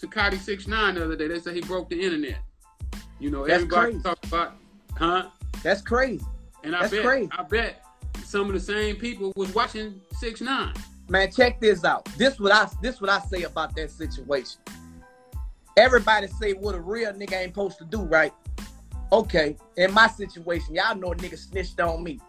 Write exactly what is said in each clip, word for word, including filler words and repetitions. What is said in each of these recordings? Shikadi six nine the other day. They said he broke the internet. You know, that's everybody crazy. Talks about, huh? That's crazy. And I that's bet, crazy. I bet some of the same people was watching six nine. Man, check this out. This what I this what I say about that situation. Everybody say what a real nigga ain't supposed to do, right? Okay, in my situation, y'all know a nigga snitched on me.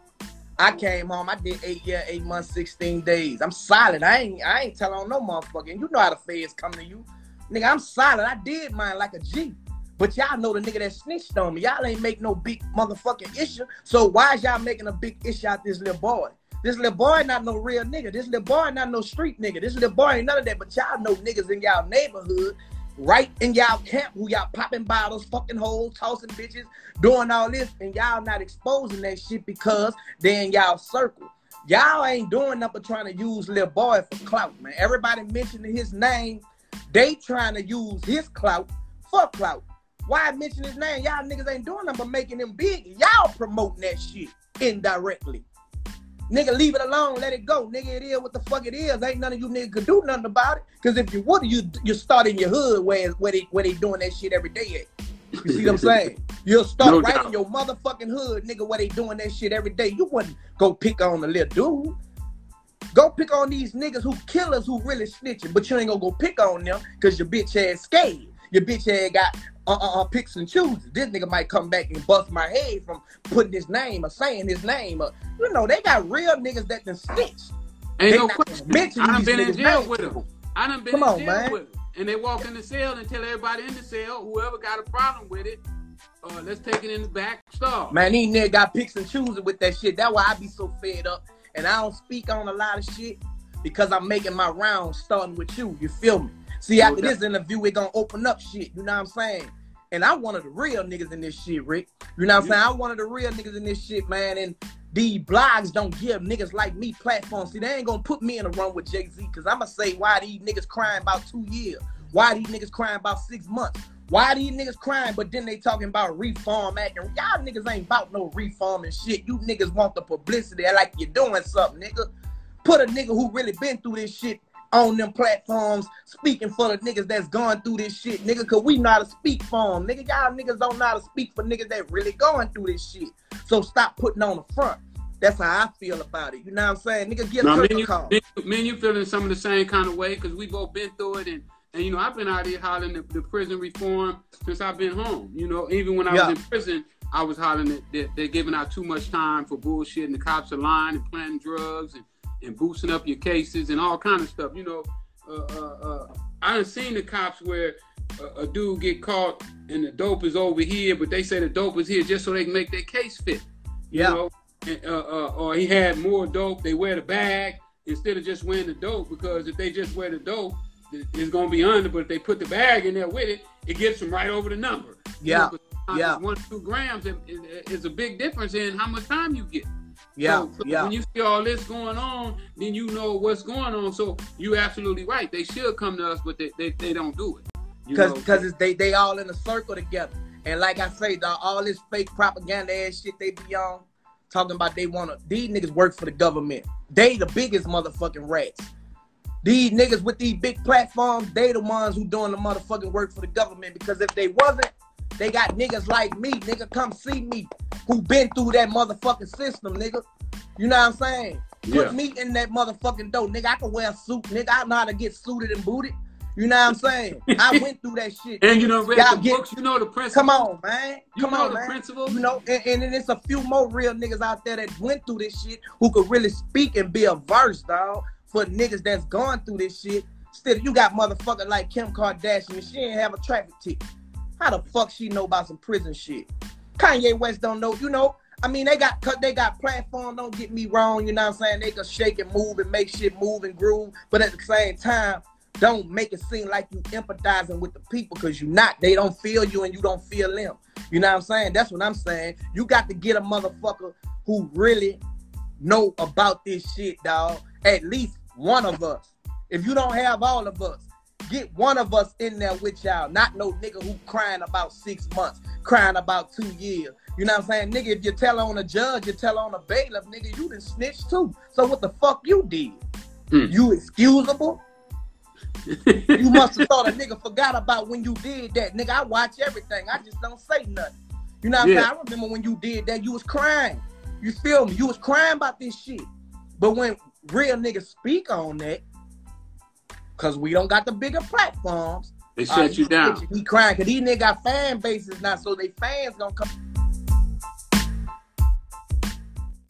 I came home, I did eight year, eight months, sixteen days. I'm solid. I ain't I ain't telling on no motherfucker. And you know how the feds come to you. Nigga, I'm solid. I did mine like a G. But y'all know the nigga that snitched on me. Y'all ain't make no big motherfucking issue. So why is y'all making a big issue out this little boy? This little boy not no real nigga. This little boy not no street nigga. This little boy ain't none of that. But y'all know niggas in y'all neighborhood, right in y'all camp, who y'all popping bottles, fucking holes, tossing bitches, doing all this. And y'all not exposing that shit because they in y'all circle. Y'all ain't doing nothing but trying to use little boy for clout, man. Everybody mentioning his name. They trying to use his clout for clout. Why mention his name? Y'all niggas ain't doing nothing but making him big. Y'all promoting that shit indirectly. Nigga, leave it alone. Let it go. Nigga, it is what the fuck it is. Ain't none of you niggas could do nothing about it. Because if you would, you you start in your hood where, where, they, where they doing that shit every day at. You see what I'm saying? You'll start no right doubt. in your motherfucking hood, nigga, where they doing that shit every day. You wouldn't go pick on the little dude. Go pick on these niggas who killers who really snitching. But you ain't gonna go pick on them because your bitch ass scared. Your bitch ass got... Uh-uh, picks and chooses. This nigga might come back and bust my head from putting his name or saying his name. Or, you know, they got real niggas that done snitched. Ain't they no question. I done been in jail with them. I done been come in on, jail man. with them. And they walk in the cell and tell everybody in the cell, whoever got a problem with it, uh, let's take it in the back stall. Man, these niggas got picks and chooses with that shit. That's why I be so fed up. And I don't speak on a lot of shit because I'm making my rounds starting with you. You feel me? See, after this interview, we're going to open up shit. You know what I'm saying? And I'm one of the real niggas in this shit, Rick. You know what I'm yeah. saying? I'm one of the real niggas in this shit, man. And these blogs don't give niggas like me platforms. See, they ain't going to put me in a run with Jay-Z because I'm going to say why these niggas crying about two years. Why these niggas crying about six months. Why these niggas crying, but then they talking about reform acting. Y'all niggas ain't about no reform and shit. You niggas want the publicity like you're doing something, nigga. Put a nigga who really been through this shit on them platforms, speaking for the niggas that's going through this shit, nigga, because we know how to speak for them, nigga. Y'all niggas don't know how to speak for niggas that really going through this shit. So stop putting on the front. That's how I feel about it. You know what I'm saying? Nigga, give no, a call. Me and you feeling some of the same kind of way because we both been through it. And, and you know, I've been out here hollering the, the prison reform since I've been home. You know, even when I yeah. was in prison, I was hollering that they're, they're giving out too much time for bullshit and the cops are lying and planting drugs and and boosting up your cases and all kind of stuff. You know, uh, uh, uh, I done seen the cops where a, a dude get caught and the dope is over here, but they say the dope is here just so they can make their case fit. You yeah. know, and, uh, uh, or he had more dope. They wear the bag instead of just wearing the dope because if they just wear the dope, it's gonna be under. But if they put the bag in there with it, it gets them right over the number. Yeah, you know, yeah. One or two grams is a big difference in how much time you get. Yeah, so, so yeah. When you see all this going on, then you know what's going on. So you're absolutely right. They should come to us, but they they, they don't do it. Because because they they all in a circle together. And like I say, the, all this fake propaganda ass shit they be on, talking about they wanna. These niggas work for the government. They the biggest motherfucking rats. These niggas with these big platforms, they the ones who doing the motherfucking work for the government. Because if they wasn't, they got niggas like me, nigga, come see me, who been through that motherfucking system, nigga. You know what I'm saying? Yeah. Put me in that motherfucking dough, nigga. I can wear a suit, nigga. I know how to get suited and booted. You know what I'm saying? I went through that shit. And you know, read the get, books, you know the principles. Come on, man. You come know on, the man. principles. You know, and, and, and it's a few more real niggas out there that went through this shit who could really speak and be a verse, dog, for niggas that's gone through this shit. Still, you got motherfucker like Kim Kardashian. She ain't have a traffic ticket. How the fuck she know about some prison shit? Kanye West don't know, you know. I mean, they got they got platform, don't get me wrong, you know what I'm saying? They can shake and move and make shit move and groove, but at the same time, don't make it seem like you empathizing with the people because you not. They don't feel you and you don't feel them. You know what I'm saying? That's what I'm saying. You got to get a motherfucker who really know about this shit, dog. At least one of us. If you don't have all of us, get one of us in there with y'all, not no nigga who crying about six months, crying about two years. You know what I'm saying? Nigga, if you tell on a judge, you tell on a bailiff, nigga, you done snitched too. So what the fuck you did? Mm. You excusable? You must have thought a nigga forgot about when you did that. Nigga, I watch everything. I just don't say nothing. You know what yeah. I mean? I remember when you did that, you was crying. You feel me? You was crying about this shit. But when real niggas speak on that, because we don't got the bigger platforms, they shut uh, you down. He crying because these niggas got fan bases now, so they fans gonna come.